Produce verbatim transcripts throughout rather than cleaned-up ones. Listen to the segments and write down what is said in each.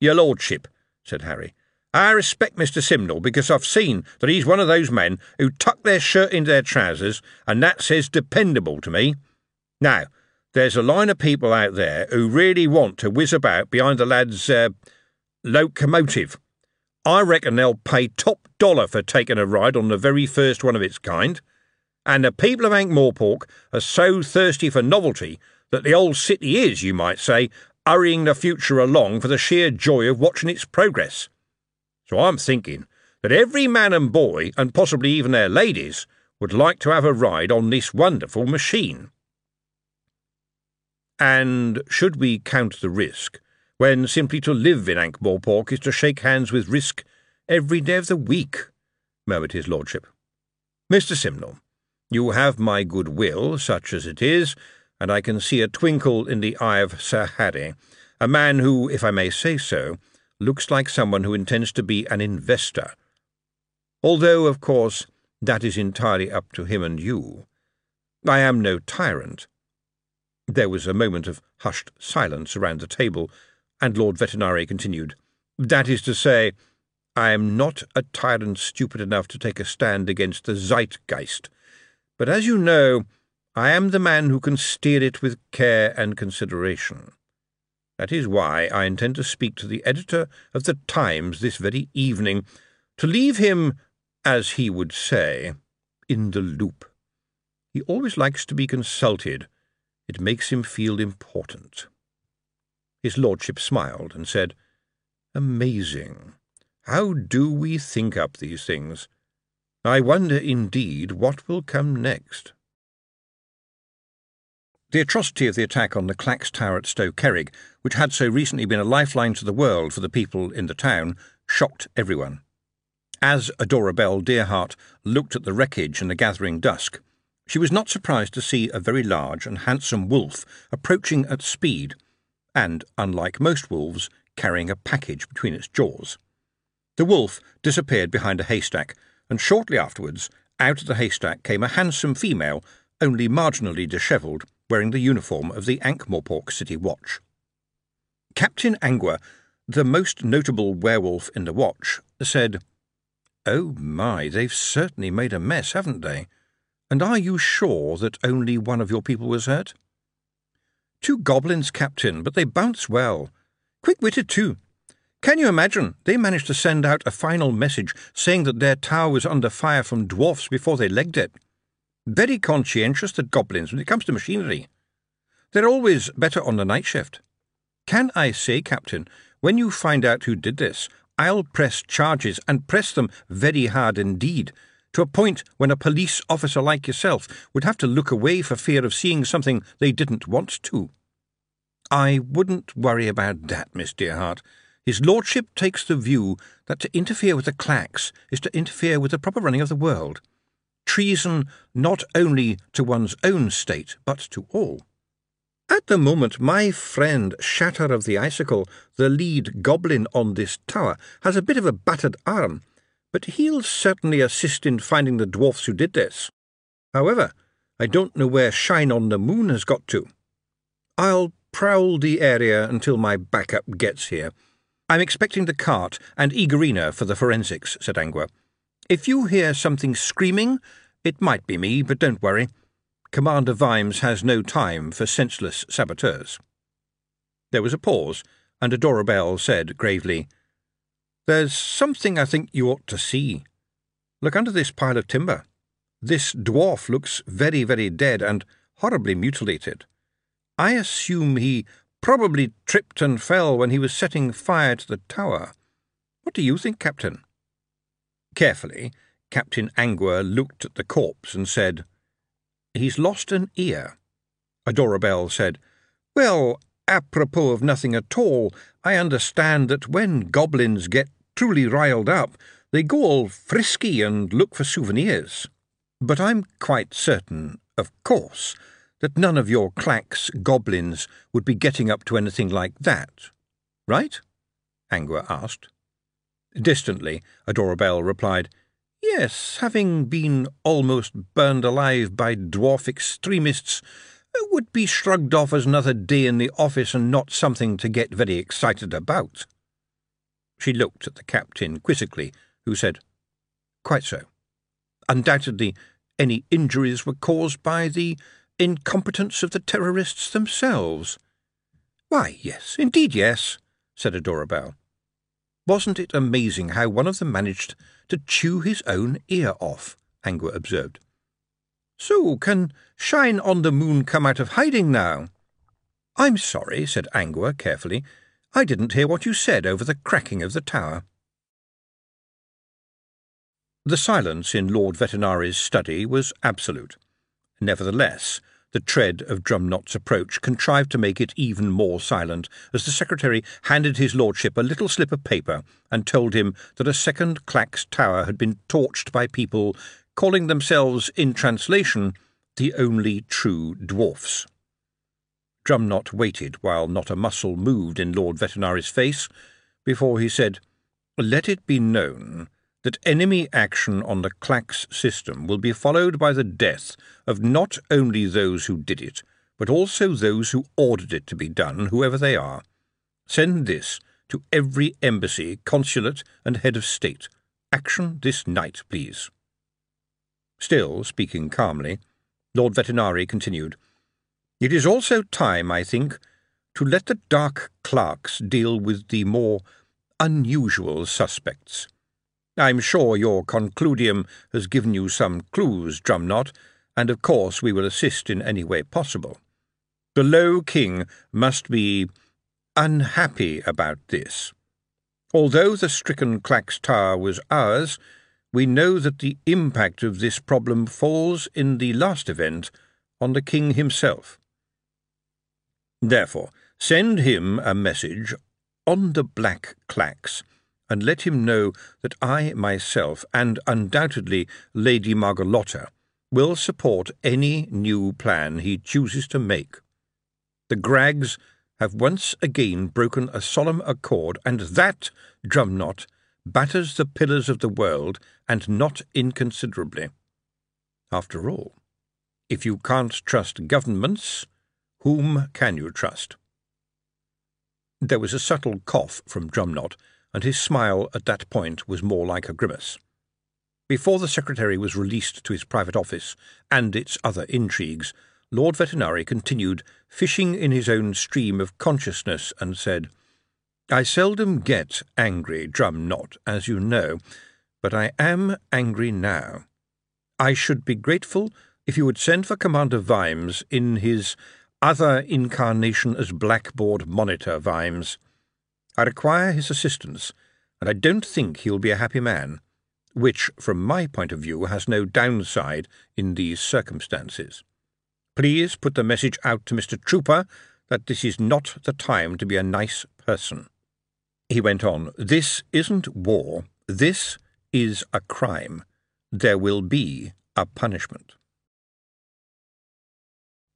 "Your lordship," said Harry, "I respect Mr Simnel because I've seen that he's one of those men who tuck their shirt into their trousers, and that says dependable to me. Now, there's a line of people out there who really want to whiz about behind the lad's, uh, locomotive. I reckon they'll pay top dollar for taking a ride on the very first one of its kind. And the people of Ankh-Morpork are so thirsty for novelty that the old city is, you might say, hurrying the future along for the sheer joy of watching its progress. So I'm thinking that every man and boy, and possibly even their ladies, would like to have a ride on this wonderful machine." "And should we count the risk, when simply to live in Ankh-Morpork is to shake hands with risk every day of the week?" murmured his lordship. "Mr Simnel, you have my good will, such as it is, and I can see a twinkle in the eye of Sir Harry, a man who, if I may say so, looks like someone who intends to be an investor. Although, of course, that is entirely up to him and you. I am no tyrant." There was a moment of hushed silence around the table, and Lord Vetinari continued, "That is to say, I am not a tyrant stupid enough to take a stand against the zeitgeist, but as you know, I am the man who can steer it with care and consideration. That is why I intend to speak to the editor of the Times this very evening, to leave him, as he would say, in the loop. He always likes to be consulted. It makes him feel important." His lordship smiled and said, "Amazing. How do we think up these things? I wonder indeed what will come next." The atrocity of the attack on the Clax Tower at Stow Kerrig, which had so recently been a lifeline to the world for the people in the town, shocked everyone. As Adora Belle Dearheart looked at the wreckage in the gathering dusk, she was not surprised to see a very large and handsome wolf approaching at speed, and, unlike most wolves, carrying a package between its jaws. The wolf disappeared behind a haystack, and shortly afterwards, out of the haystack came a handsome female, only marginally dishevelled, wearing the uniform of the Ankh-Morpork City Watch. Captain Angua, the most notable werewolf in the watch, said, "Oh my, they've certainly made a mess, haven't they? And are you sure that only one of your people was hurt?" "Two goblins, Captain, but they bounce well. Quick-witted, too. Can you imagine? They managed to send out a final message saying that their tower was under fire from dwarfs before they legged it. Very conscientious, the goblins, when it comes to machinery. They're always better on the night shift. Can I say, Captain, when you find out who did this, I'll press charges, and press them very hard indeed, to a point when a police officer like yourself would have to look away for fear of seeing something they didn't want to." "I wouldn't worry about that, Miss Dearheart. His lordship takes the view that to interfere with the Clax is to interfere with the proper running of the world. Treason not only to one's own state, but to all. At the moment, my friend Shatter of the Icicle, the lead goblin on this tower, has a bit of a battered arm, but he'll certainly assist in finding the dwarfs who did this. However, I don't know where Shine on the Moon has got to. I'll prowl the area until my backup gets here. I'm expecting the cart and Egerina for the forensics," said Angua. "If you hear something screaming, it might be me, but don't worry. Commander Vimes has no time for senseless saboteurs." There was a pause, and Adora Belle said gravely, "There's something I think you ought to see. Look under this pile of timber. This dwarf looks very, very dead and horribly mutilated. I assume he probably tripped and fell when he was setting fire to the tower. What do you think, Captain?" Carefully, Captain Angua looked at the corpse and said, "He's lost an ear." Adora Belle said, "Well, apropos of nothing at all, I understand that when goblins get truly riled up, they go all frisky and look for souvenirs. But I'm quite certain, of course, that none of your Clax goblins would be getting up to anything like that, right?" Angua asked. Distantly, Adora Belle replied, "Yes, having been almost burned alive by dwarf extremists, would be shrugged off as another day in the office and not something to get very excited about." She looked at the captain quizzically, who said, "Quite so. Undoubtedly, any injuries were caused by the incompetence of the terrorists themselves." "Why, yes, indeed yes," said Adora Belle. "Wasn't it amazing how one of them managed to chew his own ear off?" Angua observed. "So can Shine on the Moon come out of hiding now?" "I'm sorry," said Angua carefully. "I didn't hear what you said over the cracking of the tower." The silence in Lord Vetinari's study was absolute. Nevertheless, the tread of Drumnot's approach contrived to make it even more silent as the secretary handed his lordship a little slip of paper and told him that a second Clax Tower had been torched by people calling themselves, in translation, the only true dwarfs. Drumnot waited while not a muscle moved in Lord Vetinari's face before he said, "Let it be known that enemy action on the Clax system will be followed by the death of not only those who did it, but also those who ordered it to be done, whoever they are. Send this to every embassy, consulate, and head of state. Action this night, please." Still speaking calmly, Lord Vetinari continued, "It is also time, I think, to let the dark clerks deal with the more unusual suspects. I'm sure your concludium has given you some clues, Drumnot, and of course we will assist in any way possible. The Low King must be unhappy about this. Although the stricken Clax Tower was ours, we know that the impact of this problem falls, in the last event, on the King himself. Therefore, send him a message on the Black Clax, and let him know that I myself, and undoubtedly Lady Margolotta, will support any new plan he chooses to make. The Grags have once again broken a solemn accord, and that, Drumnot, batters the pillars of the world, and not inconsiderably. After all, if you can't trust governments, whom can you trust?" There was a subtle cough from Drumnot, and his smile at that point was more like a grimace. Before the secretary was released to his private office and its other intrigues, Lord Vetinari continued fishing in his own stream of consciousness and said, "I seldom get angry, Drumnot, as you know, but I am angry now. I should be grateful if you would send for Commander Vimes in his other incarnation as Blackboard Monitor Vimes. I require his assistance, and I don't think he'll be a happy man, which, from my point of view, has no downside in these circumstances. Please put the message out to Mister Trooper that this is not the time to be a nice person." He went on, "This isn't war. This is a crime. There will be a punishment."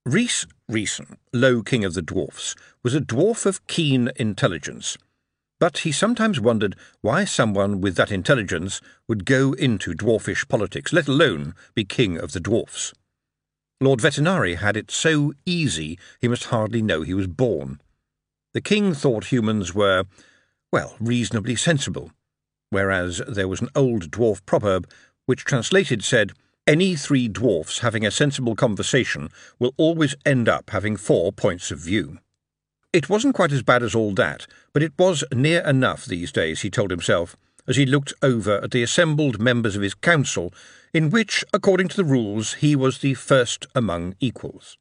Rhys Rheeson, Low King of the Dwarfs, was a dwarf of keen intelligence, but he sometimes wondered why someone with that intelligence would go into dwarfish politics, let alone be King of the Dwarfs. Lord Vetinari had it so easy he must hardly know he was born. The King thought humans were, well, reasonably sensible, whereas there was an old dwarf proverb which translated said, "Any three dwarfs having a sensible conversation will always end up having four points of view." It wasn't quite as bad as all that, but it was near enough these days, he told himself, as he looked over at the assembled members of his council, in which, according to the rules, he was the first among equals.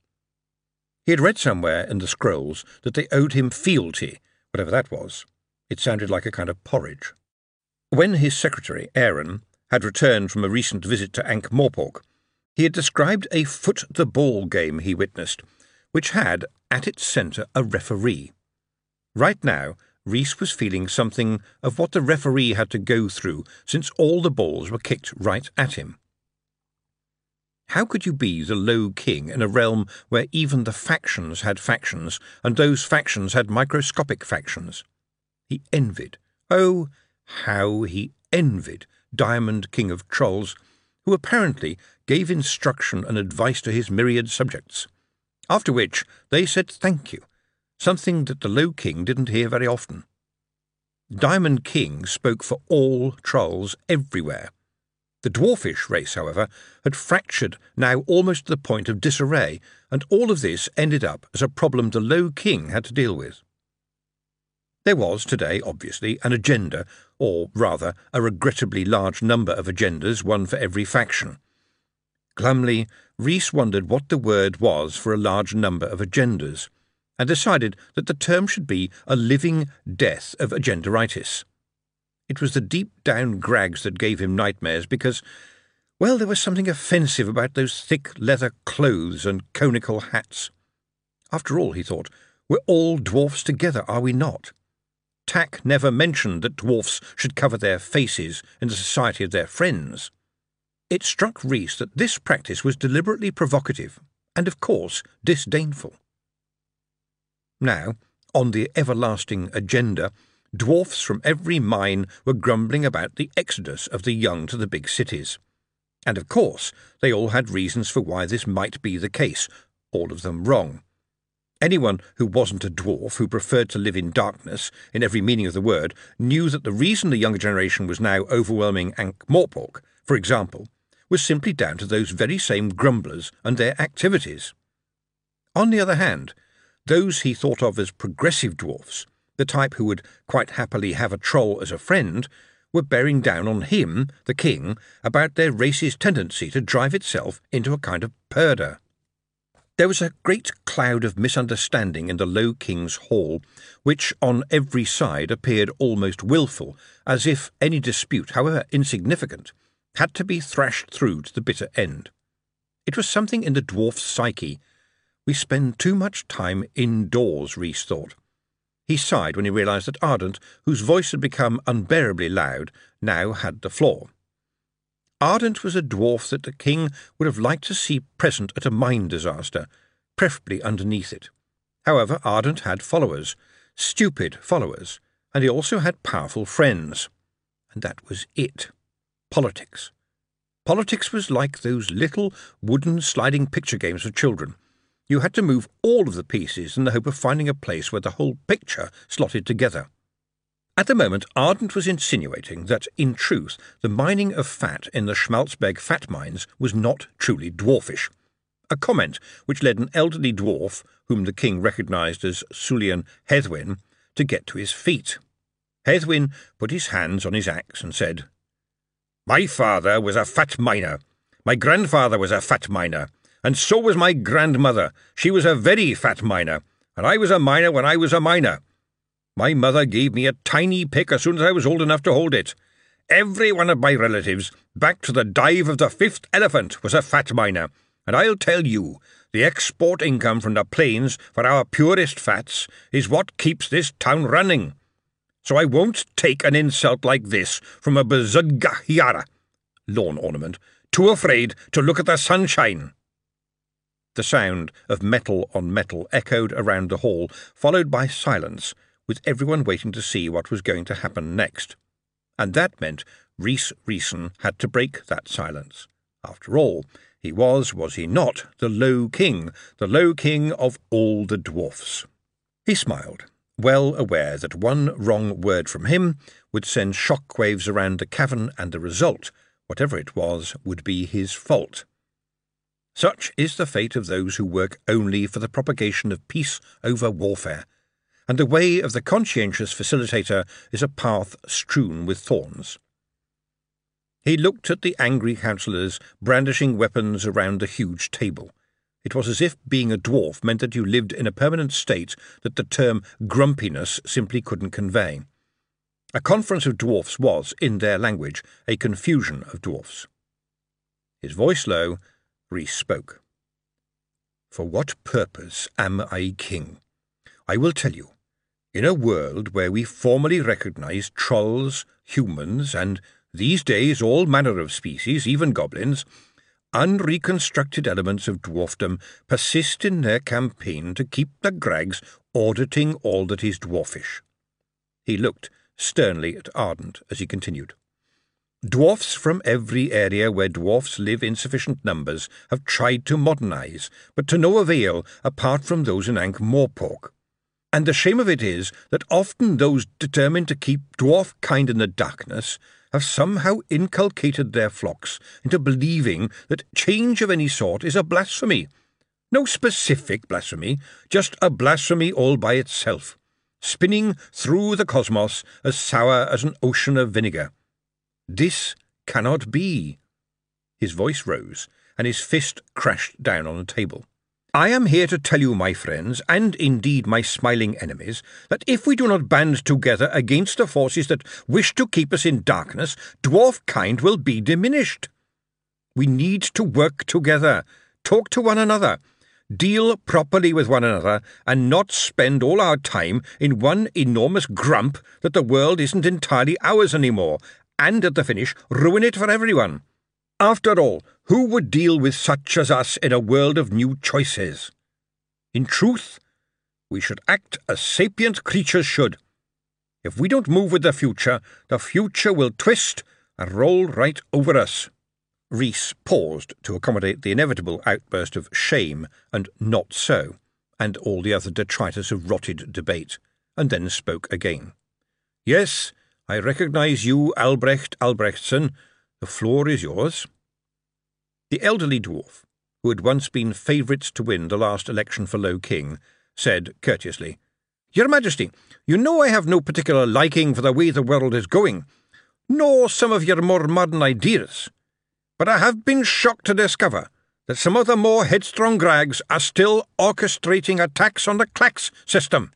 He had read somewhere in the scrolls that they owed him fealty, whatever that was. It sounded like a kind of porridge. When his secretary, Aaron, had returned from a recent visit to Ankh-Morpork, he had described a foot-the-ball game he witnessed, which had, at its centre, a referee. Right now, Rhys was feeling something of what the referee had to go through, since all the balls were kicked right at him. How could you be the Low King in a realm where even the factions had factions, and those factions had microscopic factions? He envied, oh, how he envied, Diamond King of Trolls, who apparently gave instruction and advice to his myriad subjects, after which they said thank you, something that the Low King didn't hear very often. Diamond King spoke for all trolls everywhere. The dwarfish race, however, had fractured now almost to the point of disarray, and all of this ended up as a problem the Low King had to deal with. There was today, obviously, an agenda, or rather a regrettably large number of agendas, one for every faction. Glumly, Rhys wondered what the word was for a large number of agendas, and decided that the term should be a living death of agendaritis. It was the deep-down Grags that gave him nightmares because, well, there was something offensive about those thick leather clothes and conical hats. After all, he thought, we're all dwarfs together, are we not? Tack never mentioned that dwarfs should cover their faces in the society of their friends. It struck Rhys that this practice was deliberately provocative and, of course, disdainful. Now, on the everlasting agenda, dwarfs from every mine were grumbling about the exodus of the young to the big cities. And, of course, they all had reasons for why this might be the case, all of them wrong. Anyone who wasn't a dwarf, who preferred to live in darkness, in every meaning of the word, knew that the reason the younger generation was now overwhelming Ankh-Morpork, for example, was simply down to those very same grumblers and their activities. On the other hand, those he thought of as progressive dwarfs, the type who would quite happily have a troll as a friend, were bearing down on him, the king, about their race's tendency to drive itself into a kind of purdah. There was a great cloud of misunderstanding in the Low King's hall, which on every side appeared almost willful, as if any dispute, however insignificant, had to be thrashed through to the bitter end. It was something in the dwarf's psyche. We spend too much time indoors, Rhys thought. He sighed when he realised that Ardent, whose voice had become unbearably loud, now had the floor. Ardent was a dwarf that the king would have liked to see present at a mine disaster, preferably underneath it. However, Ardent had followers, stupid followers, and he also had powerful friends. And that was it. Politics. Politics was like those little wooden sliding picture games for children. You had to move all of the pieces in the hope of finding a place where the whole picture slotted together. At the moment, Ardent was insinuating that, in truth, the mining of fat in the Schmaltzberg fat mines was not truly dwarfish, a comment which led an elderly dwarf, whom the king recognised as Sulian Hethwin, to get to his feet. Hethwin put his hands on his axe and said, "My father was a fat miner. My grandfather was a fat miner. And so was my grandmother. She was a very fat miner. And I was a miner when I was a miner. My mother gave me a tiny pick as soon as I was old enough to hold it. Every one of my relatives, back to the dive of the fifth elephant, was a fat miner. And I'll tell you, the export income from the plains for our purest fats is what keeps this town running. So I won't take an insult like this from a bazudga hiara, lawn ornament, too afraid to look at the sunshine." The sound of metal on metal echoed around the hall, followed by silence, with everyone waiting to see what was going to happen next. And that meant Rhys Rheeson had to break that silence. After all, he was, was he not, the Low King, the Low King of all the dwarfs. He smiled, well aware that one wrong word from him would send shockwaves around the cavern, and the result, whatever it was, would be his fault. Such is the fate of those who work only for the propagation of peace over warfare, and the way of the conscientious facilitator is a path strewn with thorns. He looked at the angry councillors brandishing weapons around the huge table. It was as if being a dwarf meant that you lived in a permanent state that the term grumpiness simply couldn't convey. A conference of dwarfs was, in their language, a confusion of dwarfs. His voice low, Rhys spoke. "For what purpose am I king? I will tell you. In a world where we formally recognise trolls, humans, and these days all manner of species, even goblins, unreconstructed elements of dwarfdom persist in their campaign to keep the Grags auditing all that is dwarfish." He looked sternly at Ardent as he continued. "Dwarfs from every area where dwarfs live in sufficient numbers have tried to modernise, but to no avail apart from those in Ankh-Morpork. And the shame of it is that often those determined to keep dwarf kind in the darkness have somehow inculcated their flocks into believing that change of any sort is a blasphemy. No specific blasphemy, just a blasphemy all by itself, spinning through the cosmos as sour as an ocean of vinegar. This cannot be. His voice rose, and his fist crashed down on the table. I am here to tell you, my friends, and indeed my smiling enemies, that if we do not band together against the forces that wish to keep us in darkness, dwarf kind will be diminished. We need to work together, talk to one another, deal properly with one another, and not spend all our time in one enormous grump that the world isn't entirely ours anymore, and at the finish ruin it for everyone. After all, who would deal with such as us in a world of new choices? In truth, we should act as sapient creatures should. If we don't move with the future, the future will twist and roll right over us. Rhys paused to accommodate the inevitable outburst of shame and not so, and all the other detritus of rotted debate, and then spoke again. Yes, I recognize you, Albrecht Albrechtson. The floor is yours. The elderly dwarf, who had once been favourites to win the last election for Low King, said courteously, Your Majesty, you know I have no particular liking for the way the world is going, nor some of your more modern ideas, but I have been shocked to discover that some of the more headstrong Grags are still orchestrating attacks on the Clax system.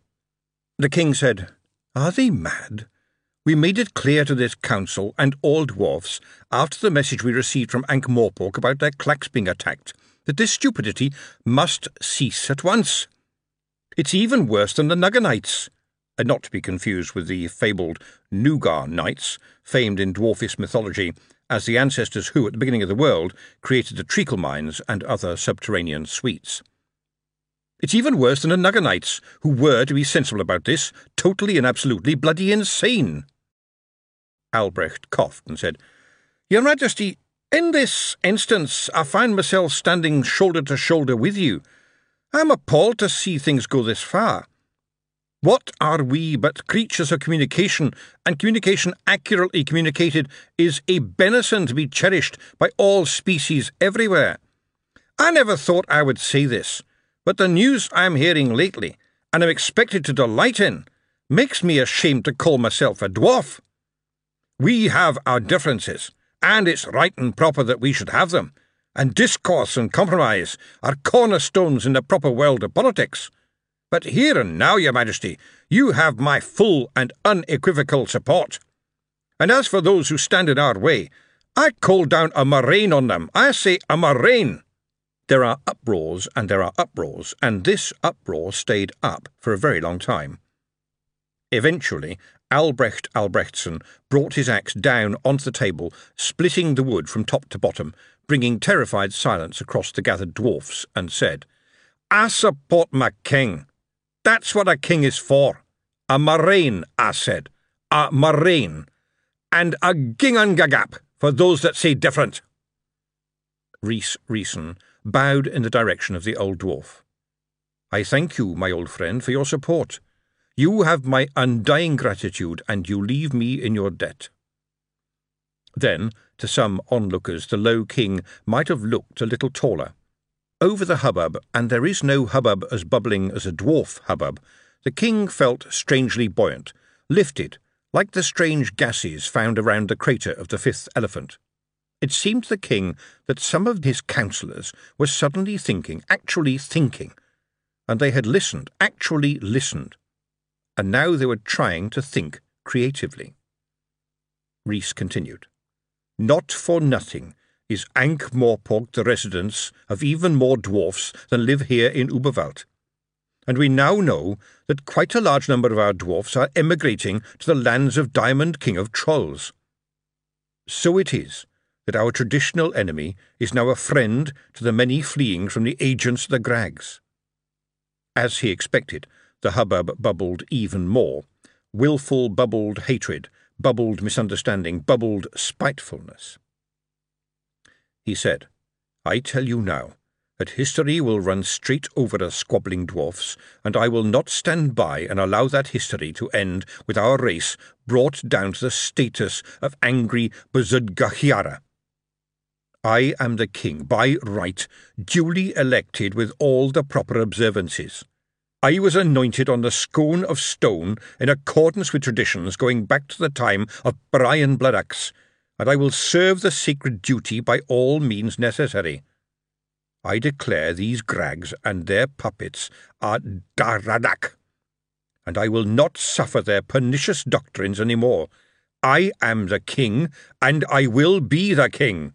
The King said, Are they mad? We made it clear to this council and all dwarfs, after the message we received from Ankh-Morpork about their clacks being attacked, that this stupidity must cease at once. It's even worse than the Nugganites, and not to be confused with the fabled Nugar Knights, famed in dwarfish mythology as the ancestors who, at the beginning of the world, created the treacle mines and other subterranean sweets. It's even worse than the Nugganites, who were, to be sensible about this, totally and absolutely bloody insane. Albrecht coughed and said, Your Majesty, in this instance I find myself standing shoulder to shoulder with you. I am appalled to see things go this far. What are we but creatures of communication, and communication accurately communicated is a benison to be cherished by all species everywhere. I never thought I would say this, but the news I am hearing lately, and am expected to delight in, makes me ashamed to call myself a dwarf. We have our differences, and it's right and proper that we should have them, and discourse and compromise are cornerstones in the proper world of politics. But here and now, Your Majesty, you have my full and unequivocal support. And as for those who stand in our way, I call down a murrain on them. I say a murrain. There are uproars, and there are uproars, and this uproar stayed up for a very long time. Eventually, Albrecht Albrechtson brought his axe down onto the table, splitting the wood from top to bottom, bringing terrified silence across the gathered dwarfs, and said, I support my king. That's what a king is for. A murrain, I said. A murrain. And a gingangagap for those that say different. Rhys Rheeson bowed in the direction of the old dwarf. I thank you, my old friend, for your support. You have my undying gratitude, and you leave me in your debt. Then, to some onlookers, the Low King might have looked a little taller. Over the hubbub, and there is no hubbub as bubbling as a dwarf hubbub, the King felt strangely buoyant, lifted, like the strange gases found around the crater of the fifth elephant. It seemed to the King that some of his counsellors were suddenly thinking, actually thinking, and they had listened, actually listened. And now they were trying to think creatively. Rhys continued. Not for nothing is Ankh-Morpork the residence of even more dwarfs than live here in Überwald. And we now know that quite a large number of our dwarfs are emigrating to the lands of Diamond King of Trolls. So it is that our traditional enemy is now a friend to the many fleeing from the agents of the Grags. As he expected, the hubbub bubbled even more. Willful bubbled hatred, bubbled misunderstanding, bubbled spitefulness. He said, I tell you now that history will run straight over us squabbling dwarfs, and I will not stand by and allow that history to end with our race brought down to the status of angry Bazudgahiara. I am the king, by right, duly elected with all the proper observances. I was anointed on the scone of stone in accordance with traditions going back to the time of Brian Bloodax, and I will serve the sacred duty by all means necessary. I declare these Grags and their puppets are Daradak, and I will not suffer their pernicious doctrines any more. I am the king, and I will be the king.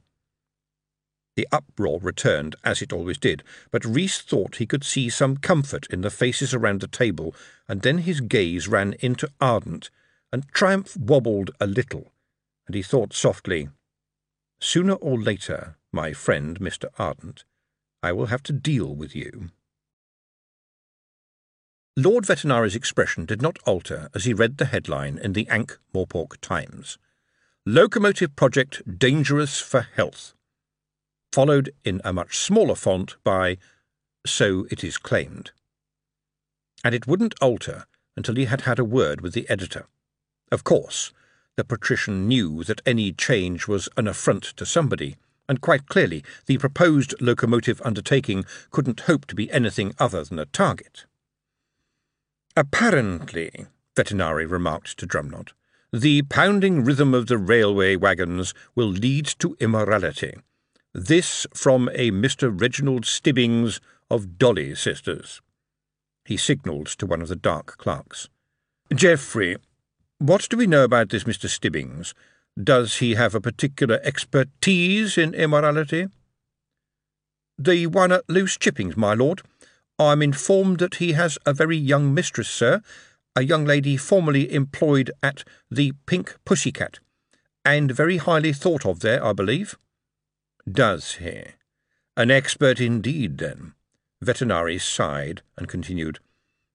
The uproar returned, as it always did, but Rhys thought he could see some comfort in the faces around the table, and then his gaze ran into Ardent, and triumph wobbled a little, and he thought softly, "Sooner or later, my friend Mister Ardent, I will have to deal with you." Lord Vetinari's expression did not alter as he read the headline in the Ankh-Morpork Times. "Locomotive Project Dangerous for Health," followed in a much smaller font by "So it is claimed." And it wouldn't alter until he had had a word with the editor. Of course, the patrician knew that any change was an affront to somebody, and quite clearly the proposed locomotive undertaking couldn't hope to be anything other than a target. "Apparently," Vetinari remarked to Drumnot, "the pounding rhythm of the railway wagons will lead to immorality. This from a Mister Reginald Stibbings of Dolly Sisters." He signalled to one of the dark clerks. "Geoffrey, what do we know about this Mister Stibbings? Does he have a particular expertise in immorality?" "The one at Loose Chippings, my lord. I'm informed that he has a very young mistress, sir, a young lady formerly employed at the Pink Pussycat, and very highly thought of there, I believe." "Does he? An expert indeed, then." Vetinari sighed and continued,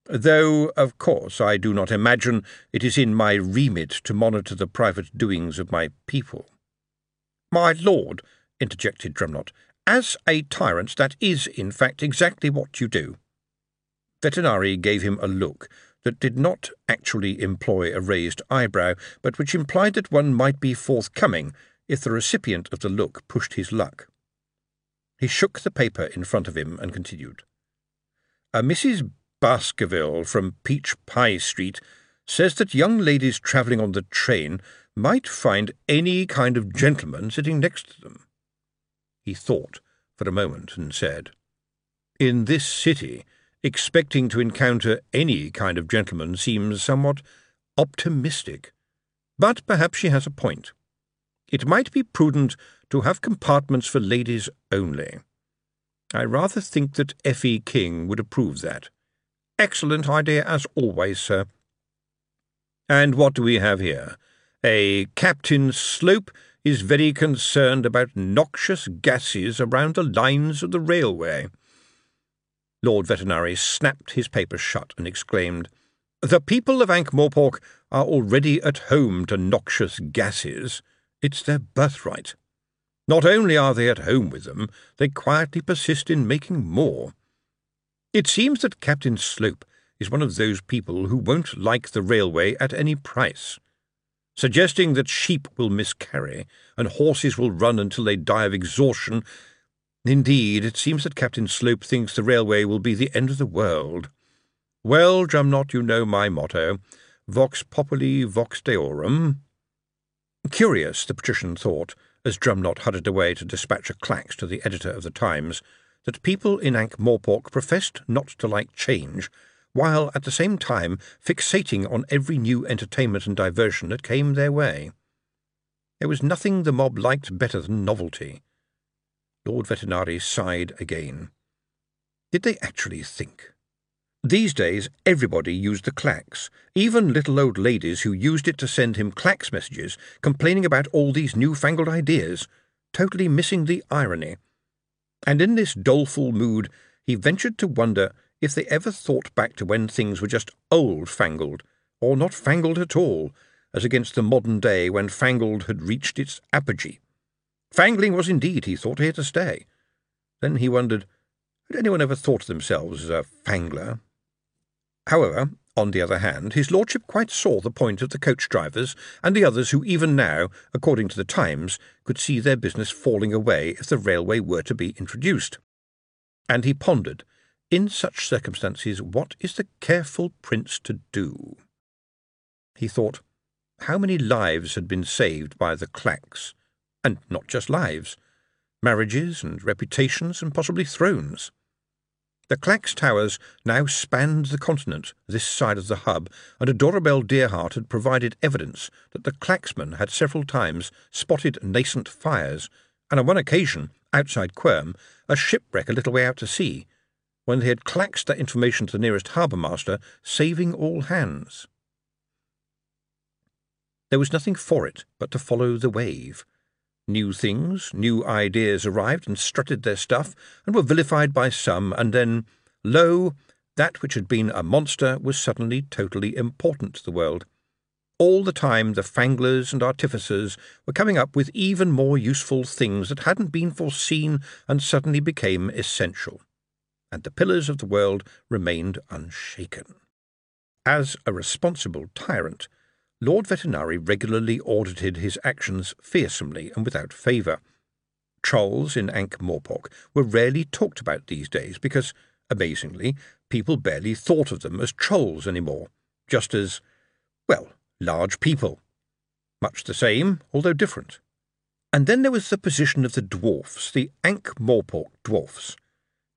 "Though, of course, I do not imagine it is in my remit to monitor the private doings of my people." "My lord," interjected Drumnot, "as a tyrant, that is, in fact, exactly what you do." Vetinari gave him a look that did not actually employ a raised eyebrow, but which implied that one might be forthcoming if the recipient of the look pushed his luck. He shook the paper in front of him and continued. "A Missus Baskerville from Peach Pie Street says that young ladies travelling on the train might find any kind of gentleman sitting next to them." He thought for a moment and said, "In this city, expecting to encounter any kind of gentleman seems somewhat optimistic. But perhaps she has a point. It might be prudent to have compartments for ladies only. I rather think that F E King would approve that." "Excellent idea, as always, sir." "And what do we have here? A Captain Slope is very concerned about noxious gases around the lines of the railway." Lord Vetinari snapped his paper shut and exclaimed, "The people of Ankh-Morpork are already at home to noxious gases. It's their birthright. Not only are they at home with them, they quietly persist in making more. It seems that Captain Slope is one of those people who won't like the railway at any price. Suggesting that sheep will miscarry and horses will run until they die of exhaustion. Indeed, it seems that Captain Slope thinks the railway will be the end of the world. Well, Drumnot, you know my motto, vox populi, vox deorum." Curious, the patrician thought, as Drumnot huddled away to dispatch a clax to the editor of the Times, that people in Ankh-Morpork professed not to like change, while at the same time fixating on every new entertainment and diversion that came their way. There was nothing the mob liked better than novelty. Lord Vetinari sighed again. Did they actually think? These days everybody used the clax, even little old ladies who used it to send him clax messages complaining about all these newfangled ideas, totally missing the irony. And in this doleful mood he ventured to wonder if they ever thought back to when things were just old-fangled, or not fangled at all, as against the modern day when fangled had reached its apogee. Fangling was indeed, he thought, here to stay. Then he wondered, Had anyone ever thought of themselves as a fangler? However, on the other hand, his lordship quite saw the point of the coach-drivers and the others who even now, according to the Times, could see their business falling away if the railway were to be introduced. And he pondered, in such circumstances, what is the careful prince to do? He thought, how many lives had been saved by the Clax, and not just lives, marriages and reputations and possibly thrones? The Clax Towers now spanned the continent, this side of the hub, and Adora Belle Dearheart had provided evidence that the Claxmen had several times spotted nascent fires, and on one occasion, outside Querm, a shipwreck a little way out to sea, when they had claxed that information to the nearest harbour-master, saving all hands. There was nothing for it but to follow the wave. New things, new ideas arrived and strutted their stuff and were vilified by some, and then, lo, that which had been a monster was suddenly totally important to the world. All the time the fanglers and artificers were coming up with even more useful things that hadn't been foreseen and suddenly became essential, and the pillars of the world remained unshaken. As a responsible tyrant, Lord Vetinari regularly audited his actions fearsomely and without favour. Trolls in Ankh-Morpork were rarely talked about these days because, amazingly, people barely thought of them as trolls anymore, just as, well, large people. Much the same, although different. And then there was the position of the dwarfs, the Ankh-Morpork dwarfs.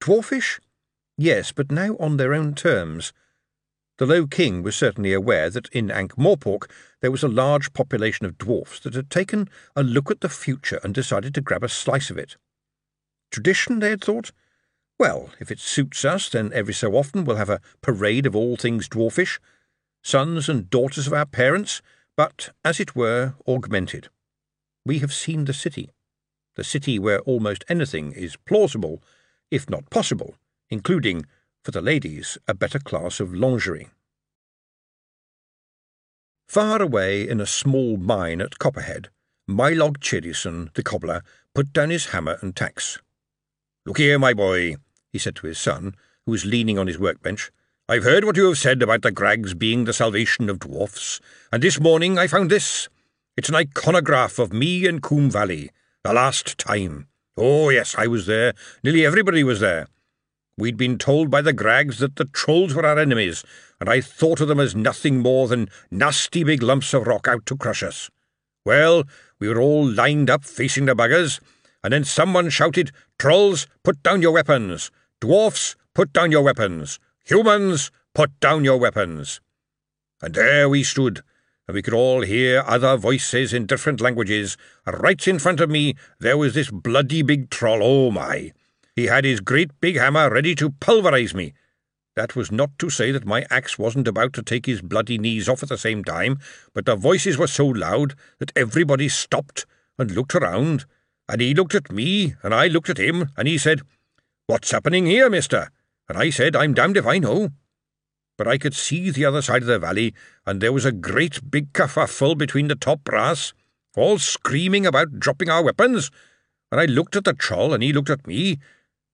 Dwarfish? Yes, but now on their own terms. The Low King was certainly aware that in Ankh-Morpork there was a large population of dwarfs that had taken a look at the future and decided to grab a slice of it. Tradition, they had thought? Well, if it suits us, then every so often we'll have a parade of all things dwarfish, sons and daughters of our parents, but, as it were, augmented. We have seen the city, the city where almost anything is plausible, if not possible, including, for the ladies, a better class of lingerie. Far away in a small mine at Copperhead, Mylog Cherryson, the cobbler, put down his hammer and tacks. "Look here, my boy," he said to his son, who was leaning on his workbench. "I've heard what you have said about the Grags being the salvation of dwarfs, and this morning I found this. It's an iconograph of me and Coombe Valley, the last time. Oh, yes, I was there. Nearly everybody was there. We'd been told by the Grags that the trolls were our enemies, and I thought of them as nothing more than nasty big lumps of rock out to crush us. Well, we were all lined up facing the buggers, and then someone shouted, 'Trolls, put down your weapons! Dwarfs, put down your weapons! Humans, put down your weapons!' And there we stood, and we could all hear other voices in different languages, and right in front of me there was this bloody big troll, oh my! He had his great big hammer ready to pulverize me. That was not to say that my axe wasn't about to take his bloody knees off at the same time, but the voices were so loud that everybody stopped and looked around, and he looked at me, and I looked at him, and he said, 'What's happening here, mister?' And I said, 'I'm damned if I know.' But I could see the other side of the valley, and there was a great big kerfuffle between the top brass, all screaming about dropping our weapons, and I looked at the troll, and he looked at me,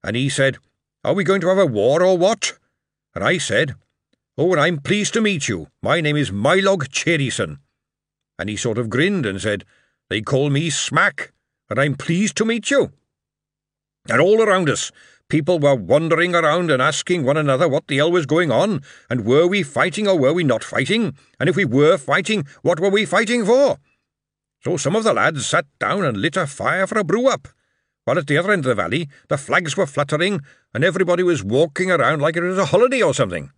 and he said, 'Are we going to have a war or what?' And I said, 'Oh, and I'm pleased to meet you. My name is Mylog Cherryson.' And he sort of grinned and said, 'They call me Smack, and I'm pleased to meet you.' And all around us, people were wandering around and asking one another what the hell was going on, and were we fighting or were we not fighting, and if we were fighting, what were we fighting for? So some of the lads sat down and lit a fire for a brew-up, while at the other end of the valley the flags were fluttering and everybody was walking around like it was a holiday or something.